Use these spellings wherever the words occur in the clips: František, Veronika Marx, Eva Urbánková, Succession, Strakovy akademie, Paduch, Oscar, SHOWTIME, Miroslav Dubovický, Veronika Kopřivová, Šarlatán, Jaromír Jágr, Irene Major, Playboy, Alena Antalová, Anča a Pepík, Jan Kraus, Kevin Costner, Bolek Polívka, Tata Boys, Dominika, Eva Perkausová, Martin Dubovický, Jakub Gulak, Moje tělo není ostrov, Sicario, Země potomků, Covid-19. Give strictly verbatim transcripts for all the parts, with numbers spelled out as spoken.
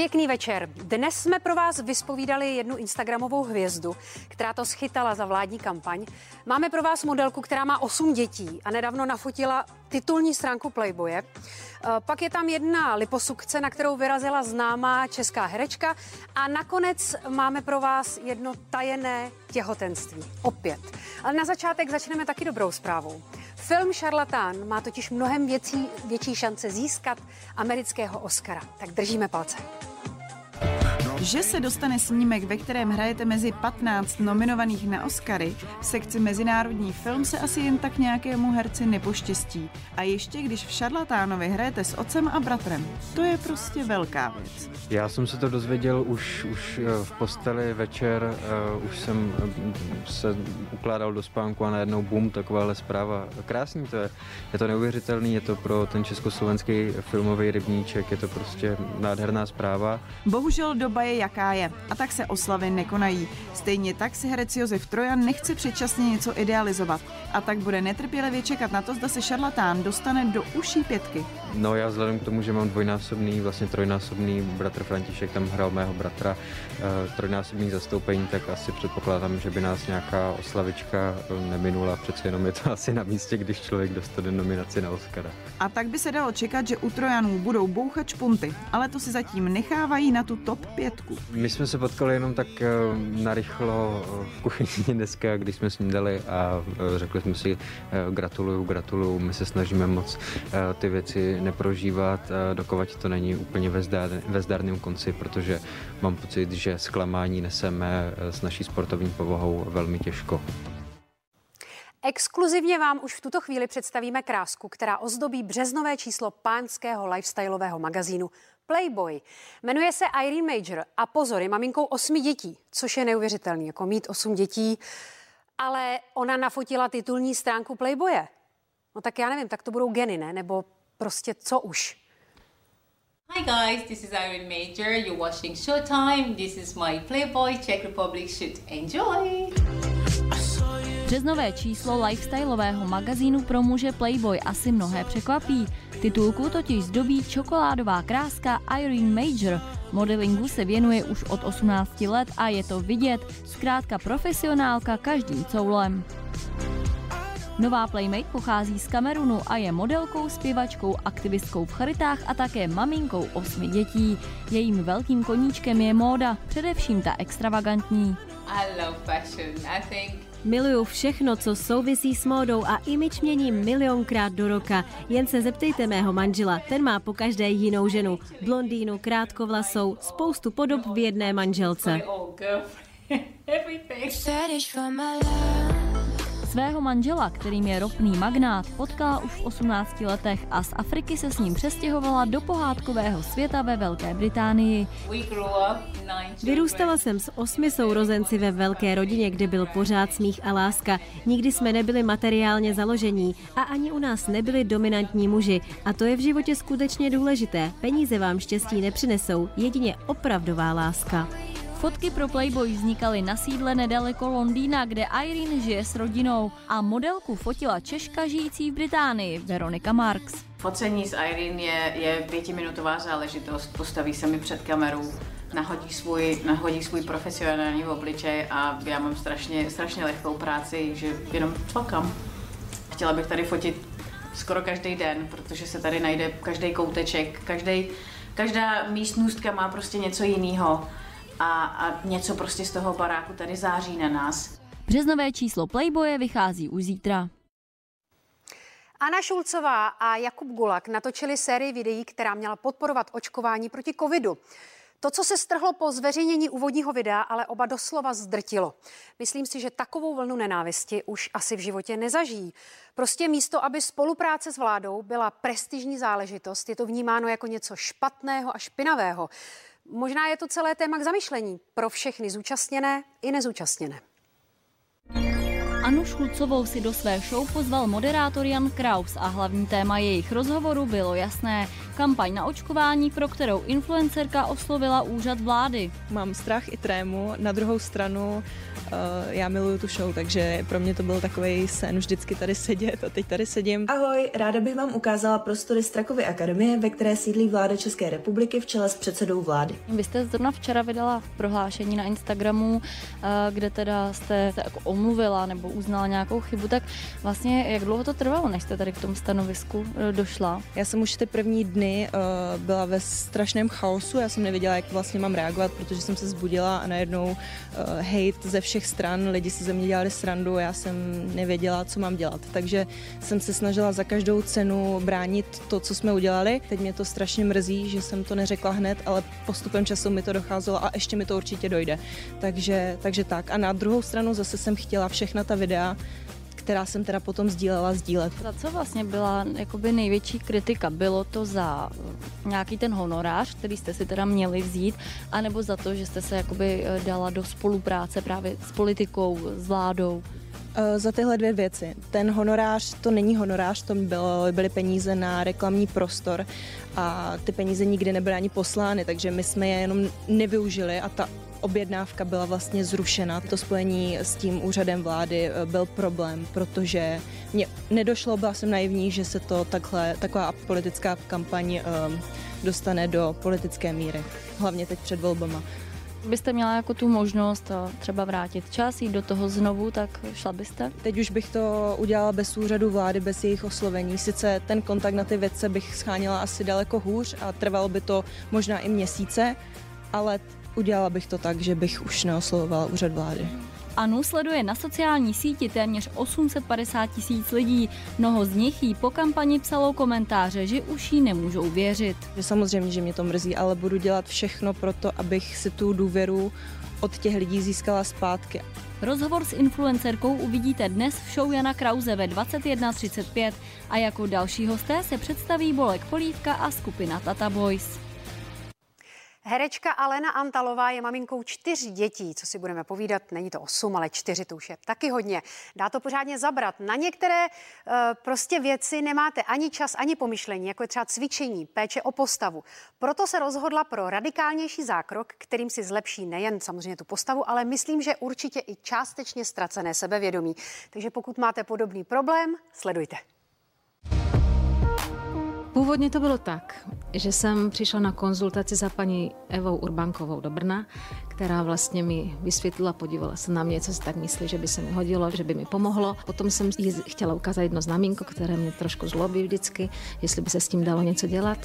Pěkný večer. Dnes jsme pro vás vyspovídali jednu instagramovou hvězdu, která to schytala za vládní kampaň. Máme pro vás modelku, která má osm dětí a nedávno nafotila titulní stránku Playboye. Pak je tam jedna liposukce, na kterou vyrazila známá česká herečka. A nakonec máme pro vás jedno tajené těhotenství. Opět. Ale na začátek začneme taky dobrou zprávou. Film Šarlatán má totiž mnohem věcí, větší šance získat amerického Oscara. Tak držíme palce. Že se dostane snímek, ve kterém hrajete mezi patnáct nominovaných na Oscary, v sekci mezinárodní film se asi jen tak nějakému herci nepoštěstí. A ještě když v Šarlatánovi hrajete s otcem a bratrem. To je prostě velká věc. Já jsem se to dozvěděl už, už v posteli večer, už jsem se ukládal do spánku a najednou bum, takováhle zpráva. Krásný to je, je to neuvěřitelný, je to pro ten československý filmový rybníček, je to prostě nádherná zpráva. Bohužel doba je jaká je. A tak se oslavy nekonají. Stejně tak si herec Josef Trojan nechce předčasně něco idealizovat. A tak bude netrpělivě čekat na to, zda se Šarlatán dostane do uší pětky. No já vzhledem k tomu, že mám dvojnásobný, vlastně trojnásobný bratr František, tam hrál mého bratra, eh, trojnásobný zastoupení, tak asi předpokládám, že by nás nějaká oslavička neminula. Přeci jenom je to asi na místě, když člověk dostane nominaci na Oscara. A tak by se dalo čekat, že u Trojanů budou bouchat špunty, ale to si zatím nechávají na tu top pět. My jsme se potkali jenom tak narychlo v kuchyni dneska, když jsme snídali a řekli jsme si gratuluju, gratuluju, my se snažíme moc ty věci neprožívat, dokovať to není úplně ve, zdár, ve zdárném konci, protože mám pocit, že zklamání neseme s naší sportovní povahou velmi těžko. Exkluzivně vám už v tuto chvíli představíme krásku, která ozdobí březnové číslo pánského lifestyleového magazínu Playboy. Jmenuje se Irene Major a pozor, je maminkou osmi dětí, což je neuvěřitelný, jako mít osm dětí, ale ona nafotila titulní stránku Playboye. No tak já nevím, tak to budou geny, ne? Nebo prostě co už? Hi guys, this is Irene Major, you're watching Showtime, this is my Playboy, Czech Republic should enjoy. Březnové číslo lifestyleového magazínu pro muže Playboy asi mnohé překvapí. Titulku totiž zdobí čokoládová kráska Irene Major. Modelingu se věnuje už od osmnácti let a je to vidět, zkrátka profesionálka každým coulem. Nová Playmate pochází z Kamerunu a je modelkou, zpěvačkou, aktivistkou v charitách a také maminkou osmi dětí. Jejím velkým koníčkem je móda, především ta extravagantní. I love fashion, I think. Miluju všechno, co souvisí s módou a image měním milionkrát do roka. Jen se zeptejte mého manžela, ten má pokaždé jinou ženu. Blondýnu, krátkovlasou, spoustu podob v jedné manželce. Svého manžela, kterým je ropný magnát, potkala už v osmnácti letech a z Afriky se s ním přestěhovala do pohádkového světa ve Velké Británii. Vyrůstala jsem s osmi sourozenci ve velké rodině, kde byl pořád smích a láska. Nikdy jsme nebyli materiálně založení a ani u nás nebyli dominantní muži. A to je v životě skutečně důležité. Peníze vám štěstí nepřinesou, jedině opravdová láska. Fotky pro Playboy vznikaly na sídle nedaleko Londýna, kde Irene žije s rodinou a modelku fotila Češka žijící v Británii, Veronika Marx. Focení s Irene je, je pětiminutová záležitost, postaví se mi před kamerou, nahodí svůj, nahodí svůj profesionální obličej a já mám strašně, strašně lehkou práci, že jenom fokám. Chtěla bych tady fotit skoro každý den, protože se tady najde každý kouteček, každý, každá místnůstka má prostě něco jiného. A, a něco prostě z toho baráku tady září na nás. Březnové číslo Playboye vychází už zítra. Anna Šulcová a Jakub Gulak natočili sérii videí, která měla podporovat očkování proti covidu. To, co se strhlo po zveřejnění úvodního videa, ale oba doslova zdrtilo. Myslím si, že takovou vlnu nenávisti už asi v životě nezažijí. Prostě místo, aby spolupráce s vládou byla prestižní záležitost, je to vnímáno jako něco špatného a špinavého. Možná je to celé téma k zamyšlení pro všechny zúčastněné i nezúčastněné. Annu Šulcovou si do své show pozval moderátor Jan Kraus a hlavní téma jejich rozhovoru bylo jasné. Kampaň na očkování, pro kterou influencerka oslovila úřad vlády. Mám strach i trému, na druhou stranu já miluju tu show, takže pro mě to byl takový sen vždycky tady sedět a teď tady sedím. Ahoj, ráda bych vám ukázala prostory Strakovy akademie, ve které sídlí vláda České republiky v čele s předsedou vlády. Vy jste zrovna včera vydala prohlášení na Instagramu, kde teda jste se jako omluvila nebo uznala nějakou chybu, tak vlastně jak dlouho to trvalo, než jste tady k tomu stanovisku došla? Já jsem už ty první dny byla ve strašném chaosu, já jsem nevěděla, jak vlastně mám reagovat, protože jsem se zbudila a najednou hejt ze všech stran, lidi si ze mě dělali srandu, já jsem nevěděla, co mám dělat. Takže jsem se snažila za každou cenu bránit to, co jsme udělali. Teď mě to strašně mrzí, že jsem to neřekla hned, ale postupem času mi to docházelo a ještě mi to určitě dojde. Takže, takže tak. A na druhou stranu zase jsem chtěla všechna ta videa, která jsem teda potom sdílela, sdílet. A co vlastně byla jakoby největší kritika? Bylo to za nějaký ten honorář, který jste si teda měli vzít, anebo za to, že jste se jakoby dala do spolupráce právě s politikou, s vládou? Uh, za tyhle dvě věci. Ten honorář, to není honorář, to bylo, byly peníze na reklamní prostor a ty peníze nikdy nebyly ani poslány, takže my jsme je jenom nevyužili a ta objednávka byla vlastně zrušena. To spojení s tím úřadem vlády byl problém, protože mě nedošlo, byla jsem naivní, že se to takhle, taková politická kampaň um, dostane do politické míry, hlavně teď před volbama. Byste měla jako tu možnost třeba vrátit čas, jít do toho znovu, tak šla byste? Teď už bych to udělala bez úřadu vlády, bez jejich oslovení. Sice ten kontakt na ty vědce bych scháněla asi daleko hůř a trvalo by to možná i měsíce, ale udělala bych to tak, že bych už neoslovovala úřad vlády. Anu sleduje na sociální síti téměř osm set padesát tisíc lidí. Mnoho z nich jí po kampani psalo komentáře, že už jí nemůžou věřit. Samozřejmě, že mě to mrzí, ale budu dělat všechno pro to, abych si tu důvěru od těch lidí získala zpátky. Rozhovor s influencerkou uvidíte dnes v show Jana Krause ve dvacet jedna třicet pět a jako další hosté se představí Bolek Polívka a skupina Tata Boys. Herečka Alena Antalová je maminkou čtyř dětí, co si budeme povídat, není to osm, ale čtyři, to už je taky hodně. Dá to pořádně zabrat. Na některé uh, prostě věci nemáte ani čas, ani pomyšlení, jako je třeba cvičení, péče o postavu. Proto se rozhodla pro radikálnější zákrok, kterým si zlepší nejen samozřejmě tu postavu, ale myslím, že určitě i částečně ztracené sebevědomí. Takže pokud máte podobný problém, sledujte. Původně to bylo tak, že jsem přišla na konzultaci za paní Evou Urbánkovou do Brna, která vlastně mi vysvětlila, podívala se na mě, co si tak myslí, že by se mi hodilo, že by mi pomohlo. Potom jsem jí chtěla ukázat jedno znamínko, které mě trošku zlobí vždycky, jestli by se s tím dalo něco dělat.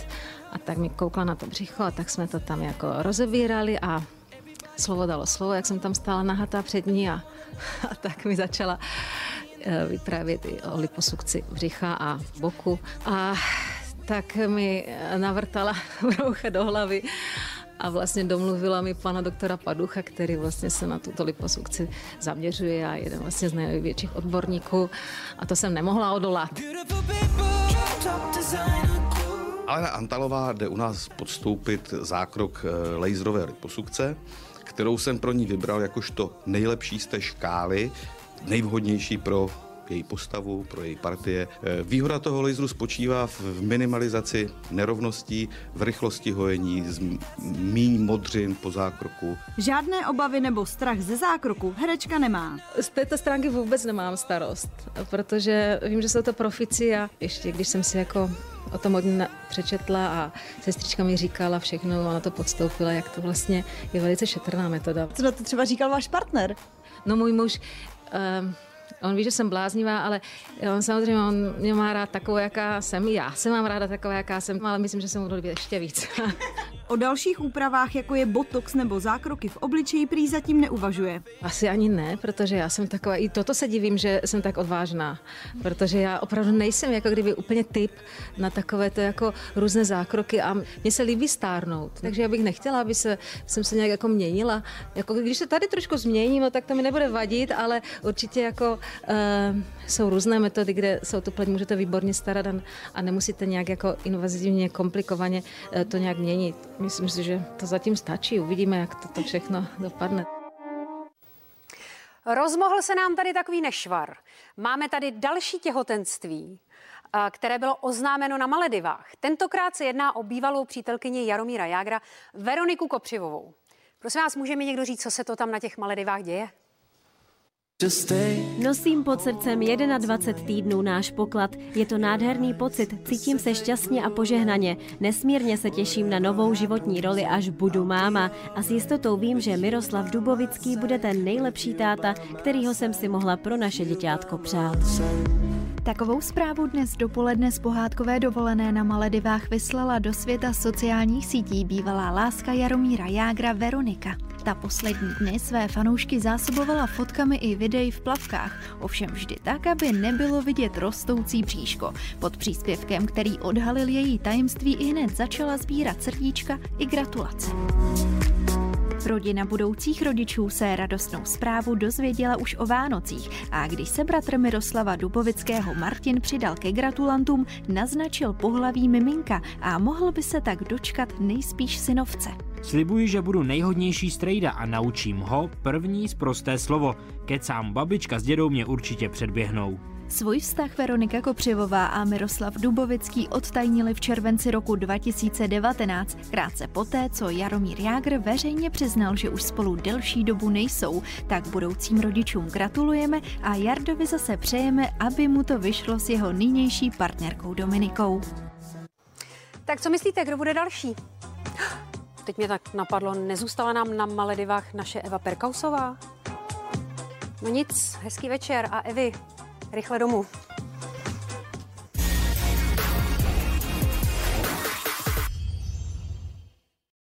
A tak mi koukla na to břicho a tak jsme to tam jako rozebírali a slovo dalo slovo, jak jsem tam stála nahatá před ní a, a tak mi začala vyprávět i o liposukci břicha a boku. A tak mi navrtala broucha do hlavy a vlastně domluvila mi pana doktora Paducha, který vlastně se na tuto liposukci zaměřuje a jeden vlastně z největších odborníků a to jsem nemohla odolat. Alena Antalová jde u nás podstoupit zákrok laserové liposukce, kterou jsem pro ní vybral jakožto nejlepší z té škály, nejvhodnější pro její postavu, pro její partie. Výhoda toho laseru spočívá v minimalizaci nerovností, v rychlosti hojení, míň modřin po zákroku. Žádné obavy nebo strach ze zákroku herečka nemá. Z této stránky vůbec nemám starost, protože vím, že jsou to profici a ještě když jsem si jako o tom hodně přečetla a sestřička mi říkala všechno, ona to podstoupila, jak to vlastně je velice šetrná metoda. Co na to třeba říkal váš partner? No můj muž... Um, On ví, že jsem bláznivá, ale on samozřejmě on mě má rád takovou, jaká jsem. Já se mám ráda taková, jaká jsem, ale myslím, že se mu to líbí ještě víc. O dalších úpravách, jako je botox nebo zákroky v obličeji, prý zatím neuvažuje. Asi ani ne, protože já jsem taková, i toto se divím, že jsem tak odvážná, protože já opravdu nejsem jako kdyby úplně typ na takové to jako různé zákroky a mně se líbí stárnout, takže já bych nechtěla, aby se, jsem se nějak jako měnila. Jako když se tady trošku změním, no, tak to mi nebude vadit, ale určitě jako Uh, jsou různé metody, kde se o tu pleť můžete výborně starat a nemusíte nějak jako invazivně, komplikovaně to nějak měnit. Myslím si, že to zatím stačí. Uvidíme, jak to všechno dopadne. Rozmohl se nám tady takový nešvar. Máme tady další těhotenství, které bylo oznámeno na Maledivách. Tentokrát se jedná o bývalou přítelkyni Jaromíra Jágra, Veroniku Kopřivovou. Prosím vás, může mi někdo říct, co se to tam na těch Maledivách děje? Nosím pod srdcem dvacet jedna týdnů náš poklad. Je to nádherný pocit, cítím se šťastně a požehnaně. Nesmírně se těším na novou životní roli, až budu máma. A s jistotou vím, že Miroslav Dubovický bude ten nejlepší táta, kterýho jsem si mohla pro naše děťátko přát. Takovou zprávu dnes dopoledne z pohádkové dovolené na Maledivách vyslala do světa sociálních sítí bývalá láska Jaromíra Jágra Veronika. Ta poslední dny své fanoušky zásobovala fotkami i videí v plavkách, ovšem vždy tak, aby nebylo vidět rostoucí bříško. Pod příspěvkem, který odhalil její tajemství, ihned začala sbírat srdíčka i gratulace. Rodina budoucích rodičů se radostnou zprávu dozvěděla už o Vánocích a když se bratr Miroslava Dubovického Martin přidal ke gratulantům, naznačil pohlaví miminka a mohl by se tak dočkat nejspíš synovce. Slibuji, že budu nejhodnější strejda a naučím ho první sprosté slovo. Kecám, babička s dědou mě určitě předběhnou. Svůj vztah Veronika Kopřivová a Miroslav Dubovický odtajnili v červenci roku dva tisíce devatenáct, krátce poté, co Jaromír Jágr veřejně přiznal, že už spolu delší dobu nejsou. Tak budoucím rodičům gratulujeme a Jardovi zase přejeme, aby mu to vyšlo s jeho nynější partnerkou Dominikou. Tak co myslíte, kdo bude další? Teď mě tak napadlo, nezůstala nám na Maledivách naše Eva Perkausová? No nic, hezký večer a Evi, rychle domů.